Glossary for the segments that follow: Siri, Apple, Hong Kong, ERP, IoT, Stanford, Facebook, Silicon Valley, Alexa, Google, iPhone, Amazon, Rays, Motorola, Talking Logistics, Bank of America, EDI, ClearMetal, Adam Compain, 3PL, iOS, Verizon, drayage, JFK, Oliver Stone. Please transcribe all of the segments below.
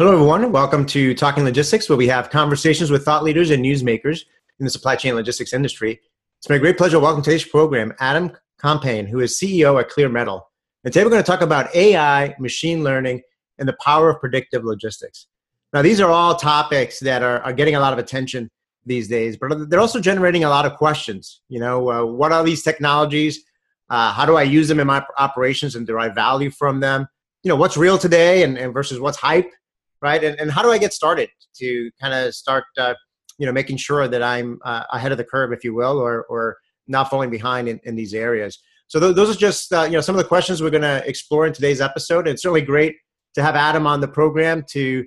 Hello, everyone. Welcome to Talking Logistics, where we have conversations with thought leaders and newsmakers in the supply chain logistics industry. It's my great pleasure to welcome to today's program Adam Compain, who is CEO at ClearMetal. And today we're going to talk about AI, machine learning, and the power of predictive logistics. Now, these are all topics that are getting a lot of attention these days, but they're also generating a lot of questions. You know, what are these technologies? How do I use them in my operations and derive value from them? You know, what's real today and versus what's hype? Right, and how do I get started to kind of start, making sure that I'm ahead of the curve, if you will, or not falling behind in these areas. So those are just some of the questions we're going to explore in today's episode. It's certainly great to have Adam on the program to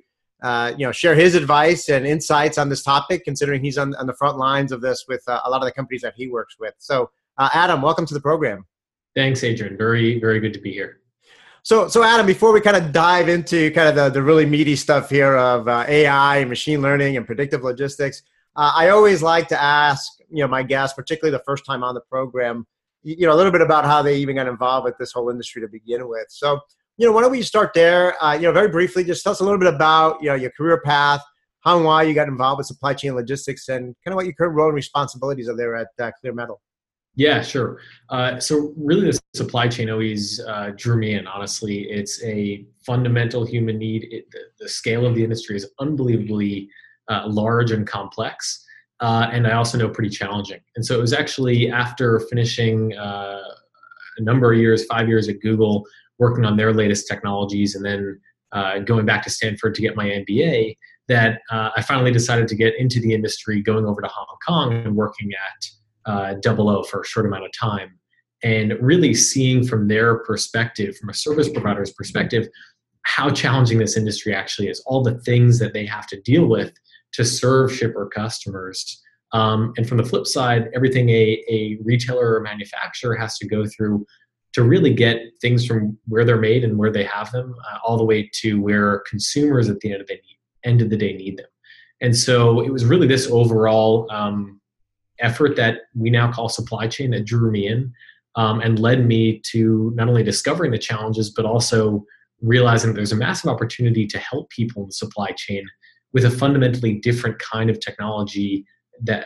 share his advice and insights on this topic, considering he's on the front lines of this with a lot of the companies that he works with. So Adam, welcome to the program. Thanks, Adrian. Very, very good to be here. So Adam, before we kind of dive into kind of the really meaty stuff here of AI and machine learning and predictive logistics, I always like to ask, my guests, particularly the first time on the program, a little bit about how they even got involved with this whole industry to begin with. So, why don't we start there? Very briefly, just tell us a little bit about, your career path, how and why you got involved with supply chain logistics, and kind of what your current role and responsibilities are there at ClearMetal. Yeah, sure. So really the supply chain always drew me in, honestly. It's a fundamental human need. The scale of the industry is unbelievably large and complex, and I also know pretty challenging. And so it was actually after finishing a number of years, 5 years at Google, working on their latest technologies, and then going back to Stanford to get my MBA, that I finally decided to get into the industry, going over to Hong Kong and working at Double O for a short amount of time, and really seeing from their perspective, from a service provider's perspective, how challenging this industry actually is, all the things that they have to deal with to serve shipper customers. And from the flip side, everything a retailer or manufacturer has to go through to really get things from where they're made and where they have them, all the way to where consumers at the end of the day need them. And so it was really this overall effort that we now call supply chain that drew me in and led me to not only discovering the challenges, but also realizing that there's a massive opportunity to help people in the supply chain with a fundamentally different kind of technology that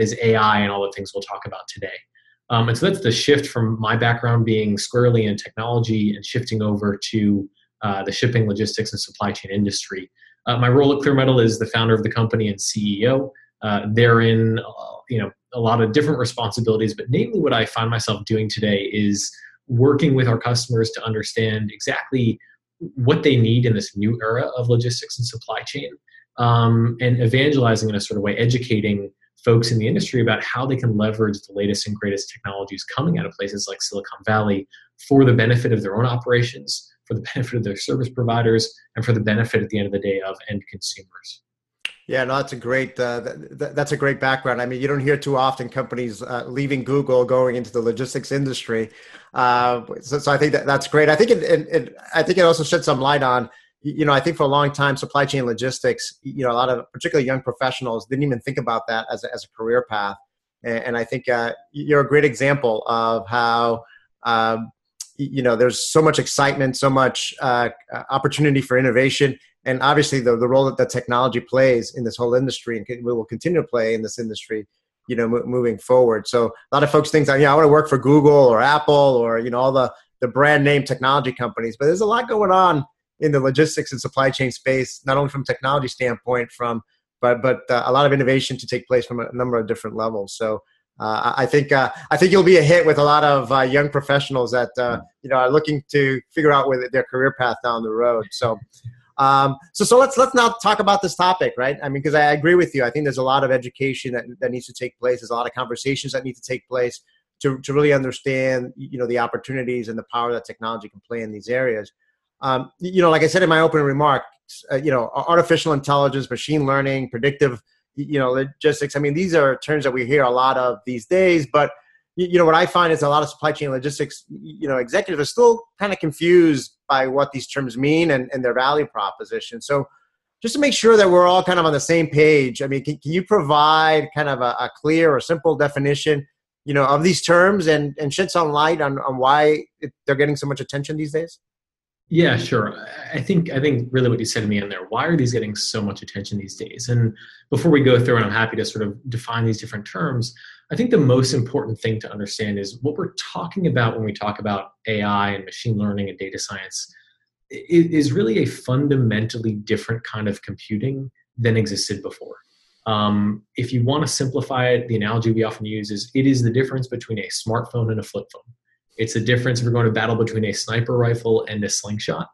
is AI and all the things we'll talk about today. And so that's the shift from my background being squarely in technology and shifting over to the shipping, logistics, and supply chain industry. My role at ClearMetal is the founder of the company and CEO. Therein, a lot of different responsibilities, but namely what I find myself doing today is working with our customers to understand exactly what they need in this new era of logistics and supply chain, and evangelizing in a sort of way, educating folks in the industry about how they can leverage the latest and greatest technologies coming out of places like Silicon Valley for the benefit of their own operations, for the benefit of their service providers, and for the benefit at the end of the day of end consumers. Yeah, no, that's a great that's a great background. I mean, you don't hear too often companies leaving Google going into the logistics industry. So I think that's great. I think it also shed some light on, I think for a long time supply chain logistics, a lot of particularly young professionals didn't even think about that as a career path. And I think you're a great example of how there's so much excitement, so much opportunity for innovation. And obviously, the role that technology plays in this whole industry, and will continue to play in this industry, moving forward. So a lot of folks think that, I want to work for Google or Apple or, all the brand name technology companies. But there's a lot going on in the logistics and supply chain space, not only from technology standpoint, but a lot of innovation to take place from a number of different levels. So I think you'll be a hit with a lot of young professionals that are looking to figure out where their career path down the road. So. So let's now talk about this topic, right? I mean, because I agree with you. I think there's a lot of education that needs to take place. There's a lot of conversations that need to take place to really understand, the opportunities and the power that technology can play in these areas. Like I said in my opening remarks, artificial intelligence, machine learning, predictive, logistics. I mean, these are terms that we hear a lot of these days. But what I find is a lot of supply chain logistics, executives are still kind of confused by what these terms mean and their value proposition. So just to make sure that we're all kind of on the same page, I mean, can you provide kind of a clear or simple definition, of these terms and shed some light on why they're getting so much attention these days? Yeah, sure. I think really what you said to me in there, why are these getting so much attention these days? And before we go through, and I'm happy to sort of define these different terms, I think the most important thing to understand is what we're talking about when we talk about AI and machine learning and data science is really a fundamentally different kind of computing than existed before. If you want to simplify it, the analogy we often use is it is the difference between a smartphone and a flip phone. It's the difference if we're going to battle between a sniper rifle and a slingshot.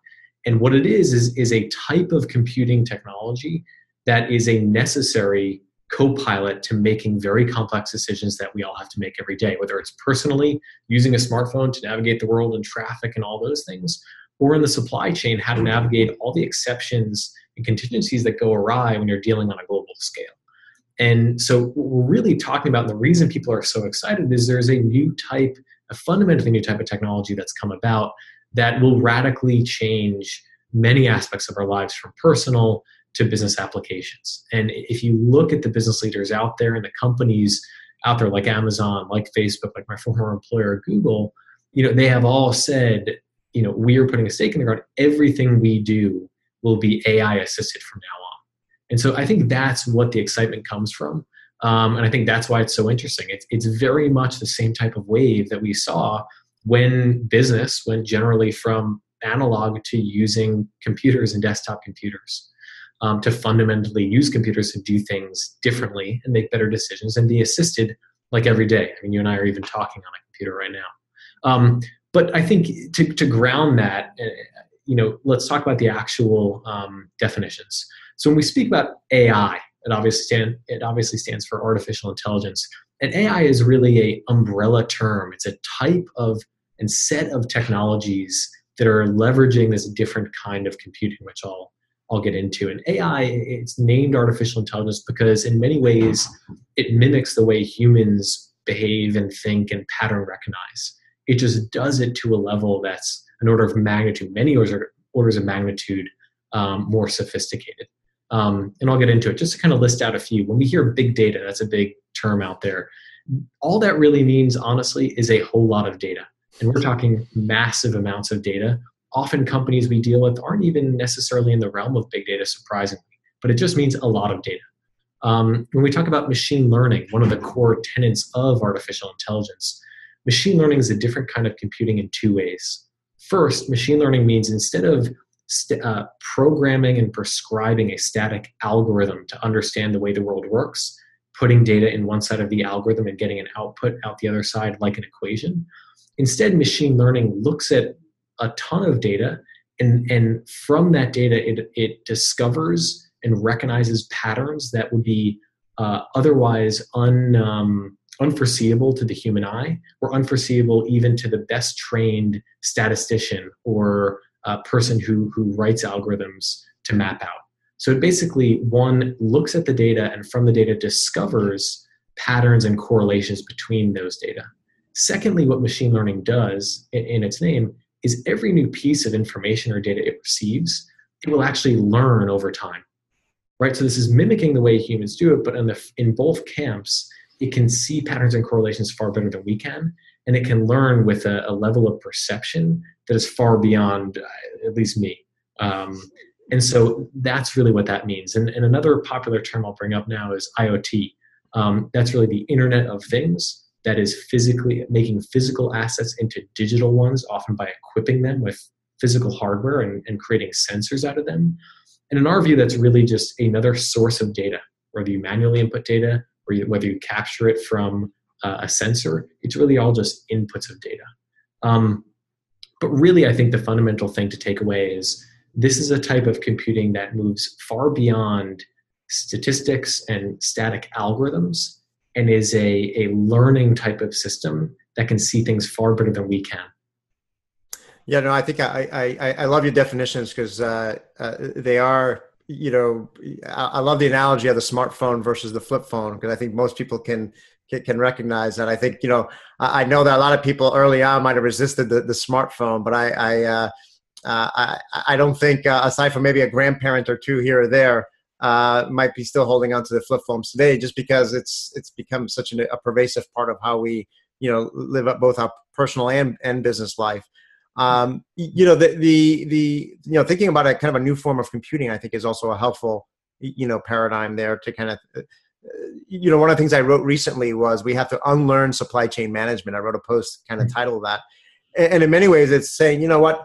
And what it is a type of computing technology that is a necessary co-pilot to making very complex decisions that we all have to make every day, whether it's personally using a smartphone to navigate the world and traffic and all those things, or in the supply chain, how to navigate all the exceptions and contingencies that go awry when you're dealing on a global scale. And so what we're really talking about, and the reason people are so excited, is there's a fundamentally new type of technology that's come about that will radically change many aspects of our lives, from personal to business applications. And if you look at the business leaders out there and the companies out there like Amazon, like Facebook, like my former employer, Google, they have all said, we are putting a stake in the ground. Everything we do will be AI assisted from now on. And so I think that's what the excitement comes from. And I think that's why it's so interesting. It's very much the same type of wave that we saw when business went generally from analog to using computers and desktop computers, to fundamentally use computers to do things differently and make better decisions and be assisted like every day. I mean, you and I are even talking on a computer right now. But I think to ground that, let's talk about the actual definitions. So when we speak about AI, it obviously stands for artificial intelligence. And AI is really an umbrella term. It's a type of and set of technologies that are leveraging this different kind of computing, which I'll get into. And AI, it's named artificial intelligence because in many ways it mimics the way humans behave and think and pattern recognize. It just does it to a level that's an order of magnitude, many orders of magnitude more sophisticated. And I'll get into it just to kind of list out a few. When we hear big data, that's a big term out there. All that really means, honestly, is a whole lot of data. And we're talking massive amounts of data. Often companies we deal with aren't even necessarily in the realm of big data, surprisingly, but it just means a lot of data. When we talk about machine learning, one of the core tenets of artificial intelligence, machine learning is a different kind of computing in two ways. First, machine learning means instead of programming and prescribing a static algorithm to understand the way the world works, putting data in one side of the algorithm and getting an output out the other side like an equation. Instead, machine learning looks at a ton of data, and from that data, it discovers and recognizes patterns that would be otherwise unforeseeable to the human eye, or unforeseeable even to the best trained statistician or person who writes algorithms to map out. So it basically, one looks at the data and from the data discovers patterns and correlations between those data. Secondly, what machine learning does in its name is every new piece of information or data it receives, it will actually learn over time, right? So this is mimicking the way humans do it, but in both camps, it can see patterns and correlations far better than we can, and it can learn with a level of perception that is far beyond, at least me. And so that's really what that means. And another popular term I'll bring up now is IoT. That's really the Internet of Things. That is physically making physical assets into digital ones, often by equipping them with physical hardware and creating sensors out of them. And in our view, that's really just another source of data, whether you manually input data or whether you capture it from a sensor. It's really all just inputs of data. But really, I think the fundamental thing to take away is this is a type of computing that moves far beyond statistics and static algorithms, and is a learning type of system that can see things far better than we can. Yeah, no, I think I love your definitions because they are, I love the analogy of the smartphone versus the flip phone, because I think most people can recognize that. I think, I know that a lot of people early on might have resisted the smartphone, but I don't think, aside from maybe a grandparent or two here or there, might be still holding on to the flip phones today, just because it's become such a pervasive part of how we live up both our personal and business life. Thinking about a kind of a new form of computing, I think, is also a helpful, paradigm there to kind of, one of the things I wrote recently was we have to unlearn supply chain management. I wrote a post kind of titled that. And in many ways, it's saying, you know what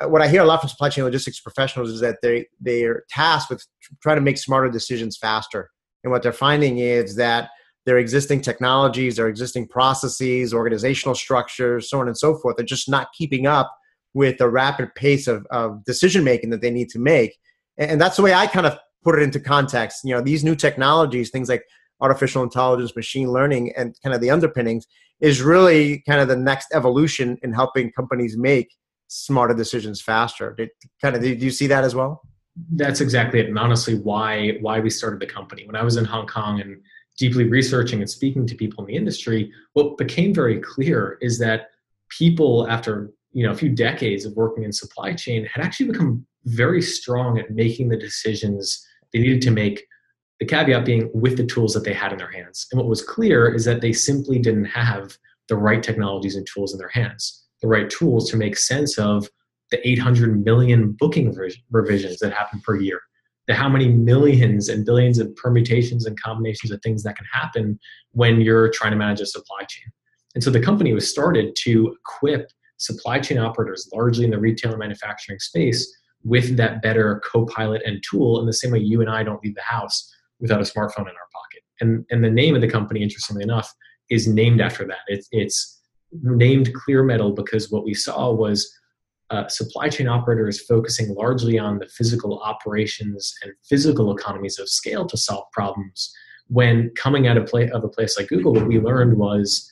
I hear a lot from supply chain logistics professionals is that they're tasked with trying to make smarter decisions faster. And what they're finding is that their existing technologies, their existing processes, organizational structures, so on and so forth, are just not keeping up with the rapid pace of decision-making that they need to make. And that's the way I kind of put it into context. These new technologies, things like artificial intelligence, machine learning, and kind of the underpinnings is really kind of the next evolution in helping companies make smarter decisions faster. Do you see that as well? That's exactly it. And honestly, why we started the company. When I was in Hong Kong and deeply researching and speaking to people in the industry, what became very clear is that people, after a few decades of working in supply chain, had actually become very strong at making the decisions they needed to make, the caveat being with the tools that they had in their hands. And what was clear is that they simply didn't have the right technologies and tools in their hands, the right tools to make sense of the 800 million booking revisions that happen per year, the how many millions and billions of permutations and combinations of things that can happen when you're trying to manage a supply chain. And so the company was started to equip supply chain operators, largely in the retail and manufacturing space, with that better co-pilot and tool, in the same way you and I don't leave the house without a smartphone in our pocket. And the name of the company, interestingly enough, is named after that. It's named ClearMetal because what we saw was supply chain operators focusing largely on the physical operations and physical economies of scale to solve problems. When coming out of a place like Google, what we learned was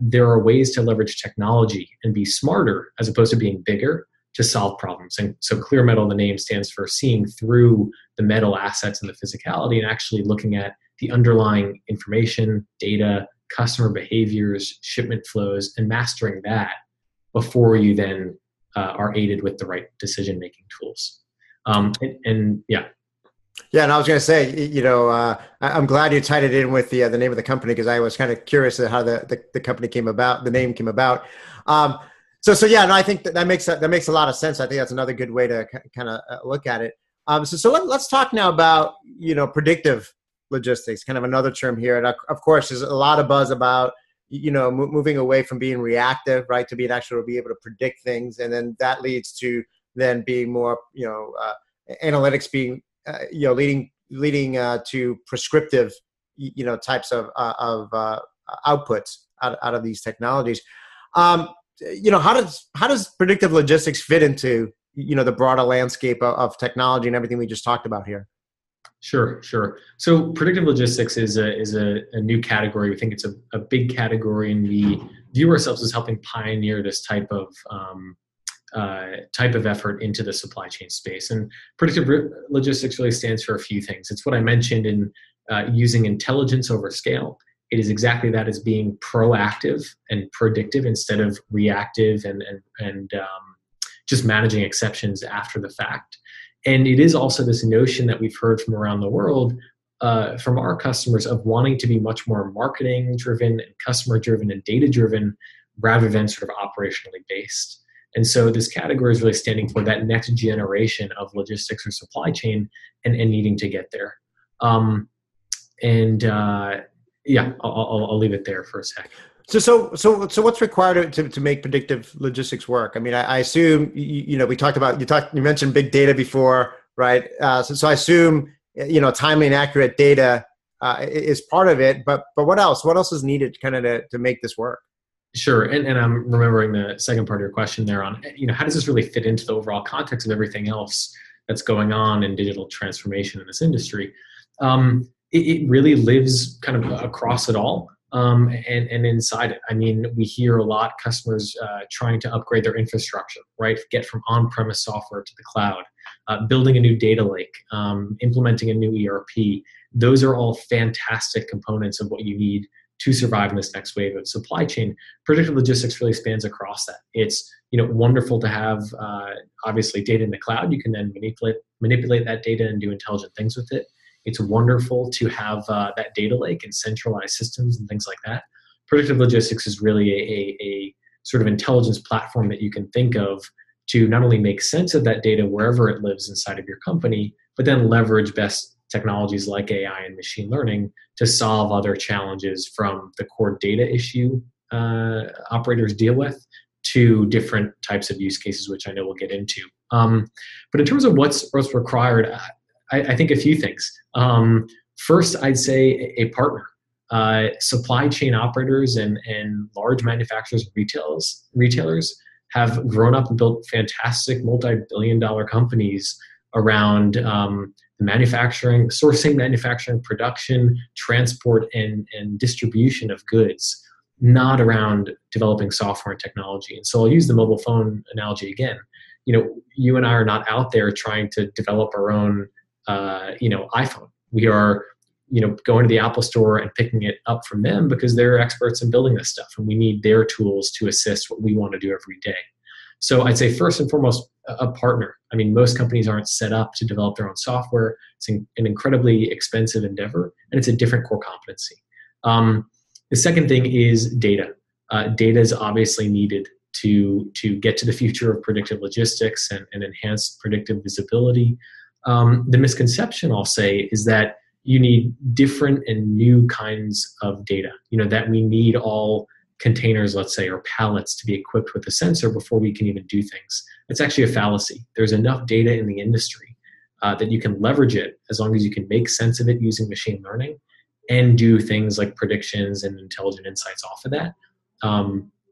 there are ways to leverage technology and be smarter as opposed to being bigger to solve problems. And so ClearMetal, the name stands for seeing through the metal assets and the physicality and actually looking at the underlying information, data, customer behaviors, shipment flows, and mastering that before you then are aided with the right decision-making tools. Yeah, and I was going to say, I'm glad you tied it in with the name of the company, because I was kind of curious at how the company came about, the name came about. I think that makes a lot of sense. I think that's another good way to kind of look at it. Let's talk now about, predictive logistics, kind of another term here. And of course, there's a lot of buzz about, moving away from being reactive, right, to being actually be able to predict things. And then that leads to then being more, analytics being, leading to prescriptive, types of outputs out of these technologies. How does predictive logistics fit into, the broader landscape of technology and everything we just talked about here? Sure. So predictive logistics is a new category. We think it's a big category, and we view ourselves as helping pioneer this type of effort into the supply chain space. And predictive logistics really stands for a few things. It's what I mentioned in using intelligence over scale. It is exactly that, as being proactive and predictive instead of reactive and just managing exceptions after the fact. And it is also this notion that we've heard from around the world, from our customers, of wanting to be much more marketing-driven and customer-driven and data-driven rather than sort of operationally based. And so this category is really standing for that next generation of logistics or supply chain and needing to get there. I'll leave it there for a second. So what's required to make predictive logistics work? I mean, I assume, you mentioned big data before, right? So I assume, timely and accurate data is part of it, but what else? What else is needed kind of to make this work? Sure. And I'm remembering the second part of your question there on, how does this really fit into the overall context of everything else that's going on in digital transformation in this industry? It really lives kind of across it all. And inside it, I mean, we hear a lot customers trying to upgrade their infrastructure, right? Get from on-premise software to the cloud, building a new data lake, implementing a new ERP. Those are all fantastic components of what you need to survive in this next wave of supply chain. Predictive logistics really spans across that. It's wonderful to have obviously data in the cloud. You can then manipulate that data and do intelligent things with it. It's wonderful to have that data lake and centralized systems and things like that. Predictive logistics is really a sort of intelligence platform that you can think of to not only make sense of that data wherever it lives inside of your company, but then leverage best technologies like AI and machine learning to solve other challenges from the core data issue operators deal with to different types of use cases, which I know we'll get into. But in terms of what's required, I think a few things. First, I'd say a partner. Supply chain operators and large manufacturers and retailers have grown up and built fantastic multi-billion-dollar companies around manufacturing, sourcing, manufacturing, production, transport, and distribution of goods, not around developing software and technology. And so I'll use the mobile phone analogy again. You know, you and I are not out there trying to develop our own, iPhone. We are, going to the Apple store and picking it up from them because they're experts in building this stuff, and we need their tools to assist what we want to do every day. So I'd say first and foremost, a partner. I mean, most companies aren't set up to develop their own software. It's an incredibly expensive endeavor, and it's a different core competency. The second thing is data. Data is obviously needed to get to the future of predictive logistics and enhanced predictive visibility. The misconception, I'll say, is that you need different and new kinds of data, that we need all containers, let's say, or pallets to be equipped with a sensor before we can even do things. That's actually a fallacy. There's enough data in the industry that you can leverage it as long as you can make sense of it using machine learning and do things like predictions and intelligent insights off of that.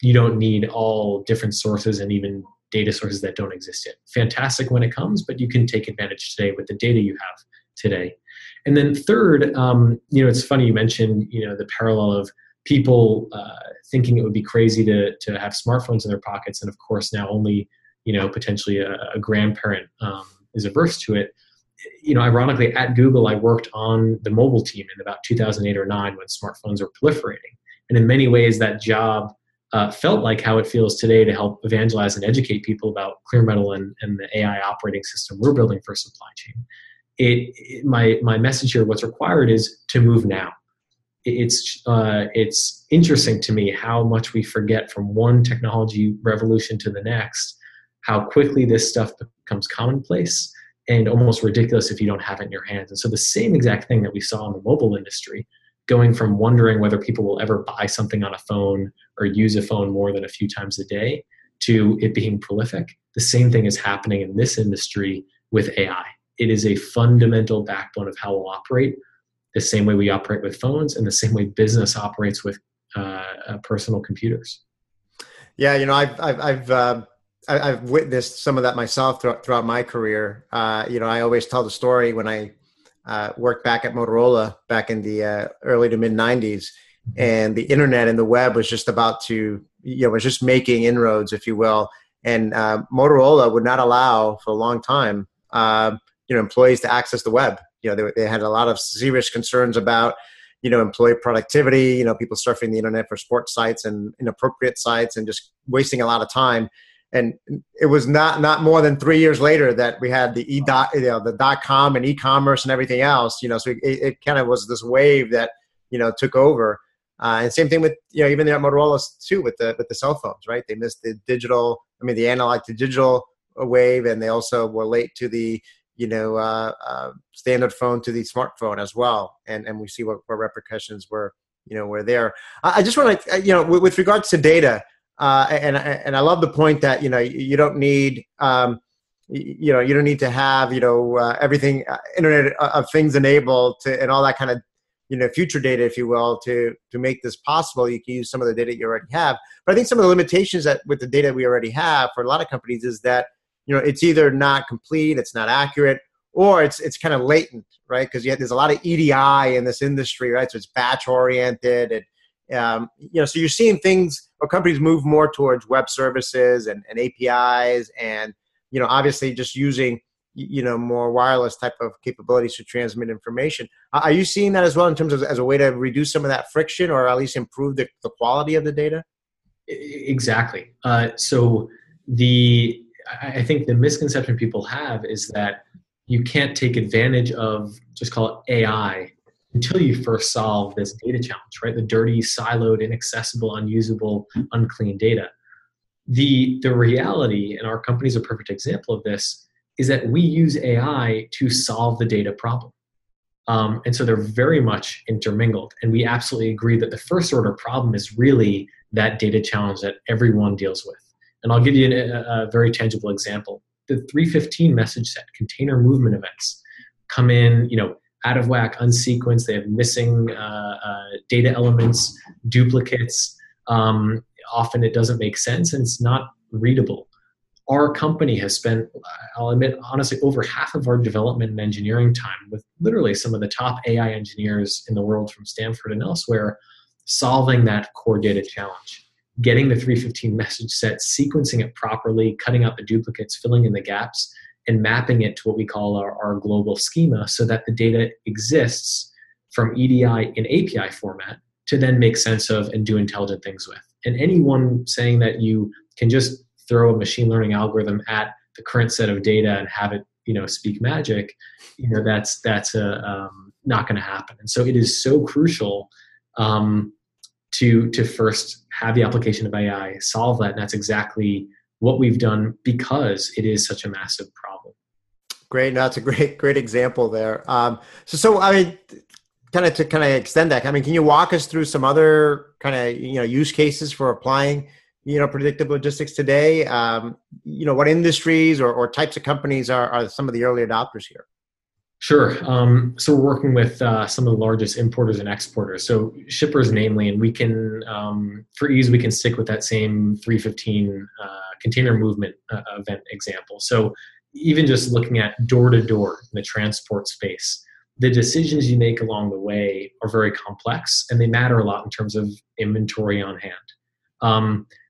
You don't need all different sources and even data sources that don't exist yet. Fantastic when it comes, but you can take advantage today with the data you have today. And then third, it's funny you mentioned, the parallel of people thinking it would be crazy to have smartphones in their pockets. And of course, now only, potentially a grandparent is averse to it. Ironically, at Google, I worked on the mobile team in about 2008 or 2009 when smartphones were proliferating. And in many ways, that job felt like how it feels today to help evangelize and educate people about ClearMetal and the AI operating system we're building for supply chain. My message here, what's required is to move now. It's interesting to me how much we forget from one technology revolution to the next, how quickly this stuff becomes commonplace and almost ridiculous if you don't have it in your hands. And so the same exact thing that we saw in the mobile industry, going from wondering whether people will ever buy something on a phone or use a phone more than a few times a day to it being prolific, the same thing is happening in this industry with AI. It is a fundamental backbone of how we'll operate, the same way we operate with phones and the same way business operates with personal computers. Yeah, I've witnessed some of that myself throughout my career. I always tell the story when I worked back at Motorola back in the early to mid 90s, and the internet and the web was just about to, was just making inroads, if you will. And Motorola would not allow for a long time, employees to access the web. They had a lot of serious concerns about, employee productivity, people surfing the internet for sports sites and inappropriate sites and just wasting a lot of time. And it was not more than 3 years later that we had the .com and e-commerce and everything else, so it kind of was this wave that, took over. And same thing with, even the Motorola too, with the cell phones, right? They missed the analog to digital wave. And they also were late to the, standard phone to the smartphone as well. And we see what repercussions were there. I just want to, with regards to data, and I love the point that, you don't need, you don't need to have, everything, internet of things enabled to, and all that kind of, future data, if you will, to make this possible. You can use some of the data you already have. But I think some of the limitations that with the data we already have for a lot of companies is that, it's either not complete, it's not accurate, or it's kind of latent, right? Because there's a lot of EDI in this industry, right? So it's batch oriented, and so you're seeing things or companies move more towards web services and APIs, and obviously just using more wireless type of capabilities to transmit information. Are you seeing that as well in terms of as a way to reduce some of that friction, or at least improve the quality of the data? Exactly. I think the misconception people have is that you can't take advantage of, just call it AI, until you first solve this data challenge, right? The dirty, siloed, inaccessible, unusable, unclean data. The reality, and our company is a perfect example of this, is that we use AI to solve the data problem. And so they're very much intermingled. And we absolutely agree that the first order problem is really that data challenge that everyone deals with. And I'll give you a very tangible example. The 315 message set, container movement events, come in, out of whack, unsequenced. They have missing data elements, duplicates. Often it doesn't make sense and it's not readable. Our company has spent, I'll admit, honestly, over half of our development and engineering time with literally some of the top AI engineers in the world from Stanford and elsewhere, solving that core data challenge, getting the 315 message set, sequencing it properly, cutting out the duplicates, filling in the gaps, and mapping it to what we call our global schema so that the data exists from EDI in API format to then make sense of and do intelligent things with. And anyone saying that you can just throw a machine learning algorithm at the current set of data and have it, speak magic, that's not going to happen. And so it is so crucial to first have the application of AI solve that. And that's exactly what we've done because it is such a massive problem. Great. No, that's a great example there. To extend that, can you walk us through some other use cases for applying predictive logistics today? What industries or types of companies are some of the early adopters here? Sure. So we're working with some of the largest importers and exporters, so shippers namely, and we can, for ease, we can stick with that same 315 container movement event example. So even just looking at door-to-door in the transport space, the decisions you make along the way are very complex and they matter a lot in terms of inventory on hand.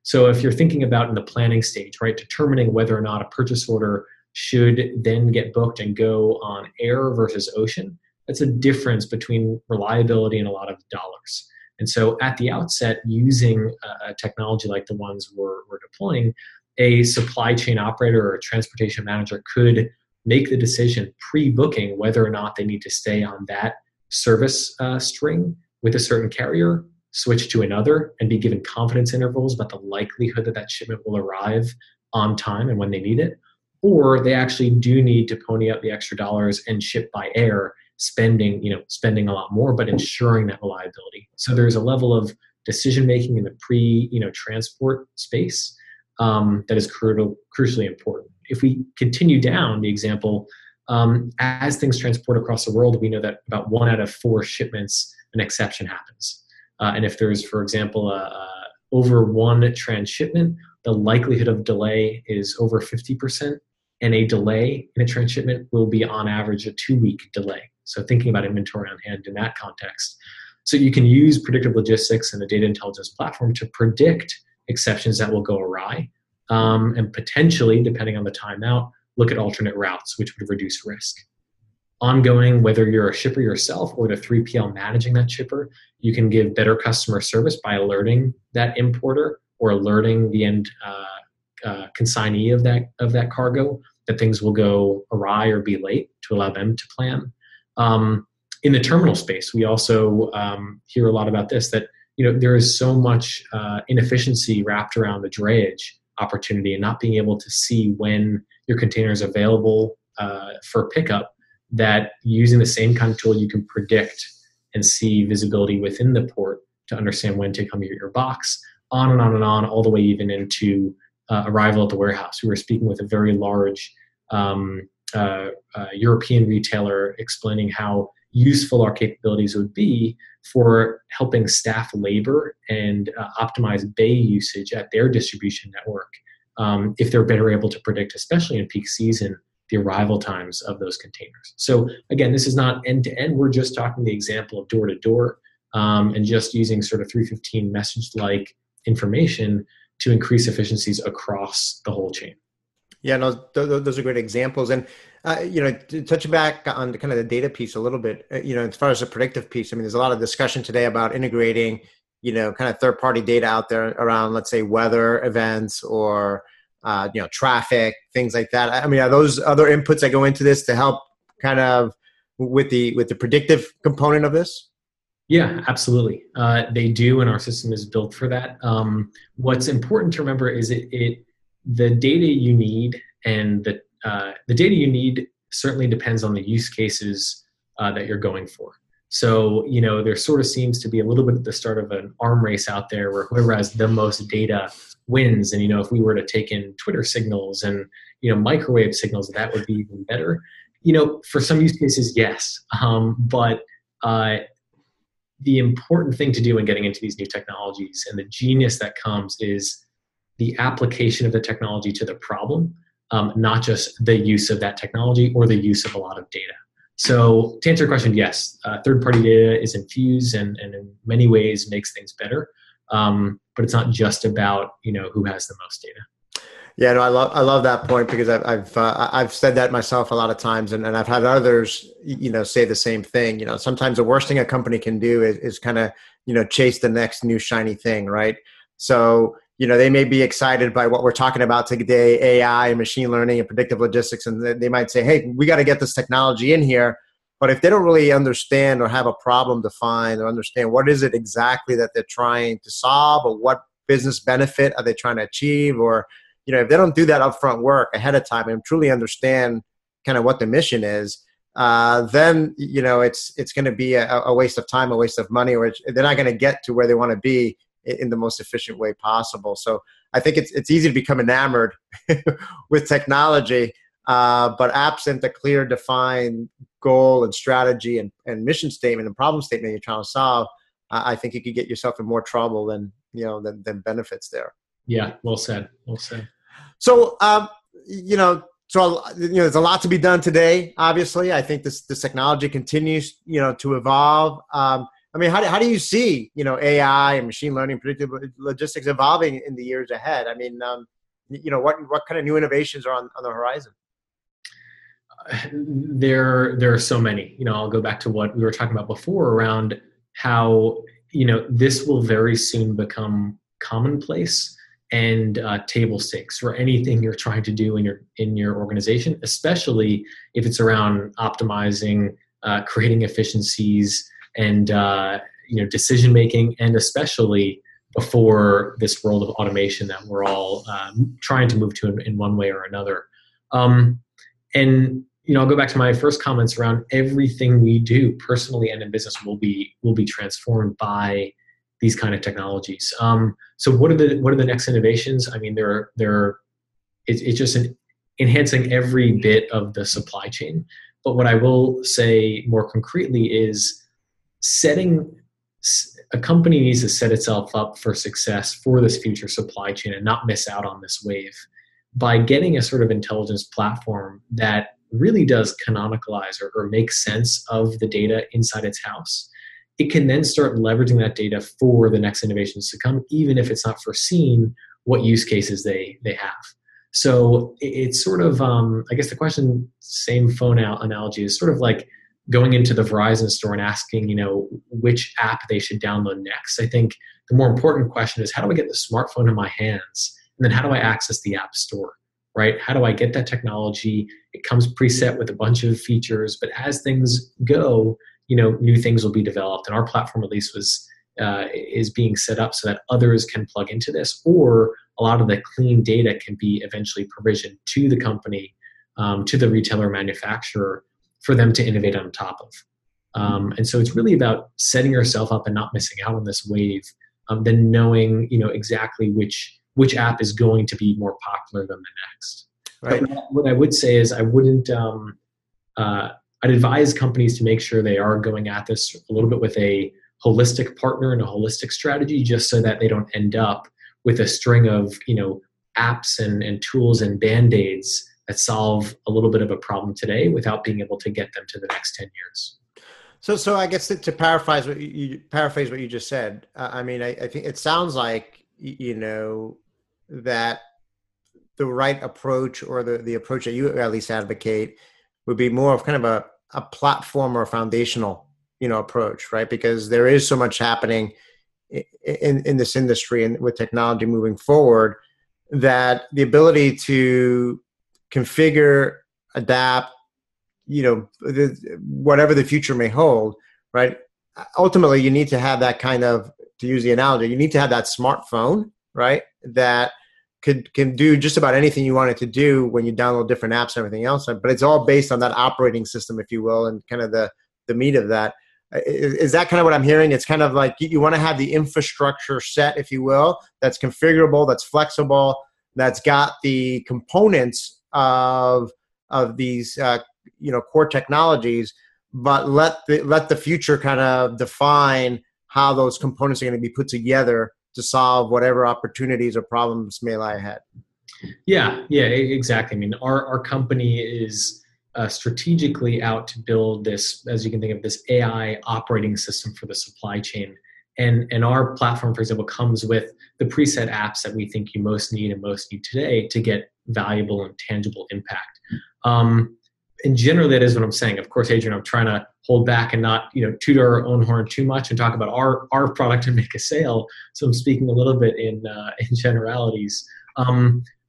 So if you're thinking about in the planning stage, right, determining whether or not a purchase order should then get booked and go on air versus ocean, that's a difference between reliability and a lot of dollars. And so at the outset, using a technology like the ones we're deploying, a supply chain operator or a transportation manager could make the decision pre-booking whether or not they need to stay on that service string with a certain carrier, switch to another, and be given confidence intervals about the likelihood that that shipment will arrive on time and when they need it. Or they actually do need to pony up the extra dollars and ship by air, spending a lot more, but ensuring that reliability. So there's a level of decision-making in the transport space that is crucially important. If we continue down the example, as things transport across the world, we know that about 1 out of 4 shipments, an exception happens. And if there's, for example, over one transshipment, the likelihood of delay is over 50%, and a delay in a transshipment will be on average a 2-week delay. So thinking about inventory on hand in that context. So you can use predictive logistics and the data intelligence platform to predict exceptions that will go awry. And potentially, depending on the timeout, look at alternate routes, which would reduce risk. Ongoing, whether you're a shipper yourself or the 3PL managing that shipper, you can give better customer service by alerting that importer or alerting the end consignee of that cargo that things will go awry or be late to allow them to plan. In the terminal space, we also hear a lot about this, that there is so much inefficiency wrapped around the drayage opportunity and not being able to see when your container is available for pickup, that using the same kind of tool, you can predict and see visibility within the port to understand when to come to your box, on and on and on, all the way even into arrival at the warehouse. We were speaking with a very large European retailer explaining how useful our capabilities would be for helping staff labor and optimize bay usage at their distribution network if they're better able to predict, especially in peak season, the arrival times of those containers. So again, this is not end-to-end. We're just talking the example of door-to-door and just using sort of 315 message-like information to increase efficiencies across the whole chain. Yeah, no, those are great examples. And, to touch back on kind of the data piece a little bit, as far as the predictive piece, there's a lot of discussion today about integrating, third-party data out there around, let's say, weather events or, traffic, things like that. Are those other inputs that go into this to help kind of with the predictive component of this? Yeah, absolutely. They do, and our system is built for that. What's important to remember is the data you need, and the data you need certainly depends on the use cases that you're going for. So, you know, there sort of seems to be a little bit at the start of an arm race out there where whoever has the most data wins. And, you know, if we were to take in Twitter signals and, you know, microwave signals, that would be even better. You know, for some use cases, yes. But the important thing to do when getting into these new technologies, and the genius that comes, is the application of the technology to the problem, not just the use of that technology or the use of a lot of data. So to answer your question, yes, third-party data is infused and in many ways makes things better. But it's not just about, you know, who has the most data. Yeah, no, I love that point, because I've said that myself a lot of times, and I've had others, you know, say the same thing. You know, sometimes the worst thing a company can do is kind of, you know, chase the next new shiny thing, right? So, you know, they may be excited by what we're talking about today, AI and machine learning and predictive logistics, and they might say, hey, we got to get this technology in here. But if they don't really understand or have a problem defined, or understand what is it exactly that they're trying to solve, or what business benefit are they trying to achieve, or, you know, if they don't do that upfront work ahead of time and truly understand kind of what the mission is, then, you know, it's going to be a waste of time, a waste of money, or they're not going to get to where they want to be in the most efficient way possible. So I think it's easy to become enamored with technology, but absent a clear, defined goal and strategy and mission statement and problem statement you're trying to solve, I think you could get yourself in more trouble than benefits there. Yeah, well said. Well said. So there's a lot to be done today. Obviously, I think this technology continues, you know, to evolve. I mean, how do you see, you know, AI and machine learning, predictive logistics evolving in the years ahead? I mean, you know, what kind of new innovations are on the horizon? There are so many. You know, I'll go back to what we were talking about before around how, you know, this will very soon become commonplace and table stakes for anything you're trying to do in your organization, especially if it's around optimizing, creating efficiencies, and, you know, decision-making, and especially before this world of automation that we're all trying to move to in one way or another. And, you know, I'll go back to my first comments around everything we do personally and in business will be transformed by these kind of technologies. So what are the next innovations? I mean, it's just enhancing every bit of the supply chain. But what I will say more concretely is, a company needs to set itself up for success for this future supply chain and not miss out on this wave by getting a sort of intelligence platform that really does canonicalize or make sense of the data inside its house. It can then start leveraging that data for the next innovations to come, even if it's not foreseen what use cases they have. So it's sort of, I guess the question, same phone analogy, is sort of like going into the Verizon store and asking, you know, which app they should download next. I think the more important question is, how do I get the smartphone in my hands? And then how do I access the app store, right? How do I get that technology? It comes preset with a bunch of features, but as things go, you know, new things will be developed. And our platform, at least, is being set up so that others can plug into this, or a lot of the clean data can be eventually provisioned to the company, to the retailer manufacturer, for them to innovate on top of. And so it's really about setting yourself up and not missing out on this wave, then knowing, you know, exactly which app is going to be more popular than the next. Right. But what I would say is I'd advise companies to make sure they are going at this a little bit with a holistic partner and a holistic strategy, just so that they don't end up with a string of, you know, apps and tools and Band-Aids that solve a little bit of a problem today without being able to get them to the next 10 years. So I guess to paraphrase what you just said, I mean, I think it sounds like, you know, that the right approach, or the approach that you at least advocate, would be more of kind of a platform or a foundational, you know, approach, right? Because there is so much happening in this industry and with technology moving forward, that the ability to configure, adapt, you know, whatever the future may hold, right? ultimately you need to have that kind of, to use the analogy, you need to have that smartphone, right? That can do just about anything you want it to do when you download different apps and everything else. But it's all based on that operating system, if you will, and kind of the meat of that. Is that kind of what I'm hearing? It's kind of like you want to have the infrastructure set, if you will, that's configurable, that's flexible, that's got the components of these core technologies, but let the future kind of define how those components are going to be put together to solve whatever opportunities or problems may lie ahead. Yeah, exactly. I mean, our company is strategically out to build this, as you can think of, this AI operating system for the supply chain. And our platform, for example, comes with the preset apps that we think you most need today to get valuable and tangible impact. And generally, that is what I'm saying. Of course, Adrian, I'm trying to hold back and not, toot our own horn too much and talk about our product and make a sale. So I'm speaking a little bit in generalities.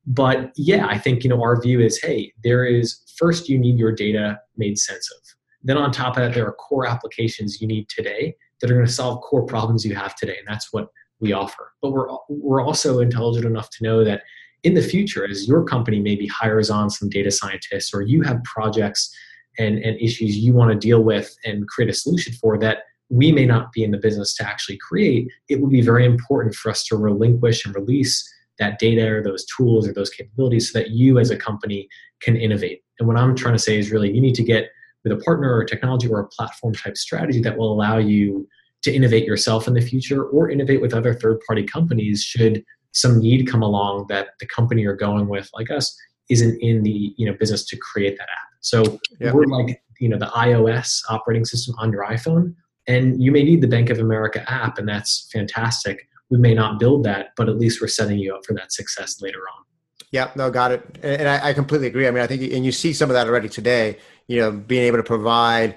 But yeah, I think, our view is, hey, there is, first, you need your data made sense of. Then on top of that, there are core applications you need today that are going to solve core problems you have today. And that's what we offer. But we're also intelligent enough to know that in the future, as your company maybe hires on some data scientists, or you have projects and issues you want to deal with and create a solution for that we may not be in the business to actually create, it will be very important for us to relinquish and release that data or those tools or those capabilities so that you as a company can innovate. And what I'm trying to say is really you need to get with a partner or a technology or a platform type strategy that will allow you to innovate yourself in the future or innovate with other third-party companies should some need come along that the company you're going with, like us, isn't in the business to create that app. So we're like the iOS operating system on your iPhone, and you may need the Bank of America app, and that's fantastic. We may not build that, but at least we're setting you up for that success later on. Yeah, no, got it. And I completely agree. I mean, I think, and you see some of that already today, being able to provide,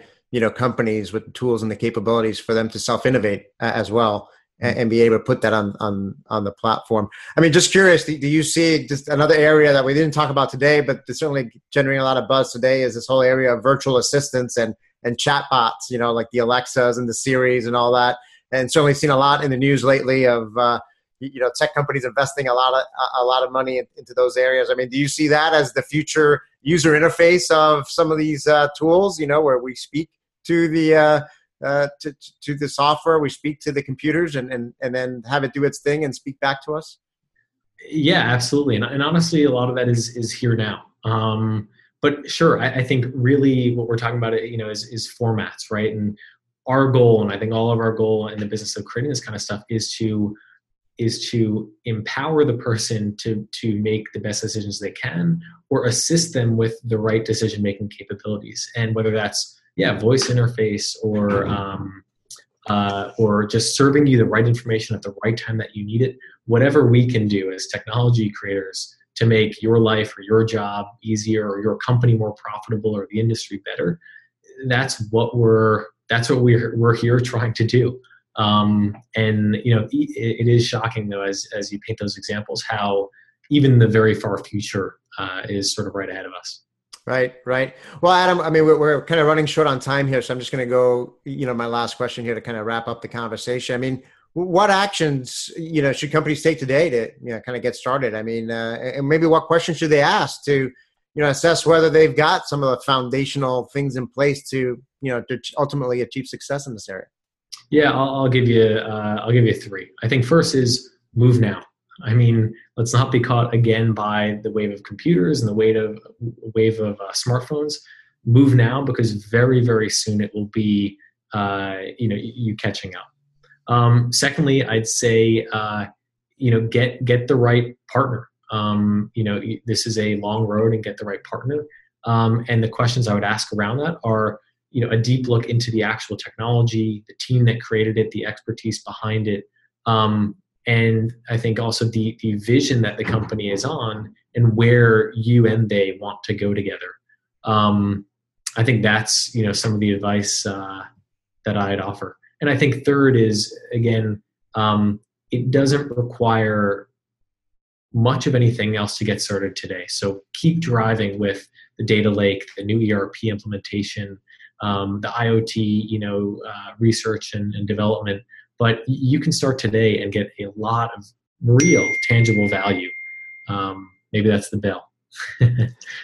companies with the tools and the capabilities for them to self-innovate as well. And be able to put that on the platform. I mean, just curious, do you see just another area that we didn't talk about today, but it's certainly generating a lot of buzz today is this whole area of virtual assistants and chatbots, like the Alexas and the Siris and all that. And certainly seen a lot in the news lately of, tech companies investing a lot of money into those areas. I mean, do you see that as the future user interface of some of these tools, where we speak to the to the software, we speak to the computers and then have it do its thing and speak back to us? Yeah, absolutely. And honestly, a lot of that is here now. But sure, I think really what we're talking about, is formats, right? And our goal, and I think all of our goal in the business of creating this kind of stuff is to empower the person to make the best decisions they can or assist them with the right decision-making capabilities. And whether that's voice interface or just serving you the right information at the right time that you need it, whatever we can do as technology creators to make your life or your job easier or your company more profitable or the industry better, that's what we're here trying to do. And it is shocking though, as you paint those examples, how even the very far future is sort of right ahead of us. Right. Well, Adam, I mean, we're kind of running short on time here, so I'm just going to go, my last question here to kind of wrap up the conversation. I mean, what actions, should companies take today to, kind of get started? I mean, and maybe what questions should they ask to, assess whether they've got some of the foundational things in place to, to ultimately achieve success in this area? Yeah, I'll give you three. I think first is move now. I mean, let's not be caught again by the wave of computers and the wave of smartphones. Move now, because very, very soon it will be, you catching up. Secondly, I'd say, get the right partner. This is a long road, and get the right partner. And the questions I would ask around that are, a deep look into the actual technology, the team that created it, the expertise behind it. And I think also the vision that the company is on and where you and they want to go together. I think that's, some of the advice that I'd offer. And I think third is, again, it doesn't require much of anything else to get started today. So keep driving with the data lake, the new ERP implementation, the IoT, research and development. But you can start today and get a lot of real, tangible value. Maybe that's the bell.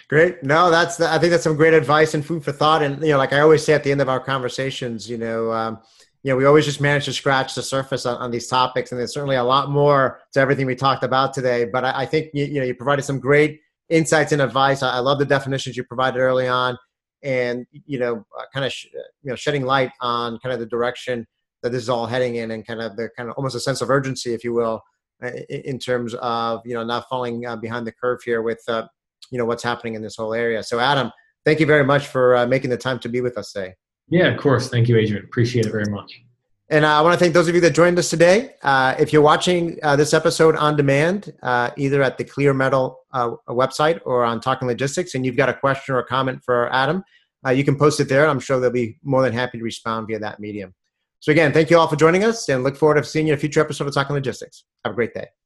Great. No, I think that's some great advice and food for thought. And, like I always say at the end of our conversations, we always just manage to scratch the surface on these topics. And there's certainly a lot more to everything we talked about today, but I think, you provided some great insights and advice. I love the definitions you provided early on and, shedding light on kind of the direction that this is all heading in and kind of almost a sense of urgency, if you will, in terms of, not falling behind the curve here with, what's happening in this whole area. So Adam, thank you very much for making the time to be with us today. Yeah, of course. Thank you, Adrian. Appreciate it very much. And I want to thank those of you that joined us today. If you're watching this episode on demand, either at the ClearMetal website or on Talking Logistics, and you've got a question or a comment for Adam, you can post it there. I'm sure they'll be more than happy to respond via that medium. So again, thank you all for joining us and look forward to seeing you in a future episode of Talking Logistics. Have a great day.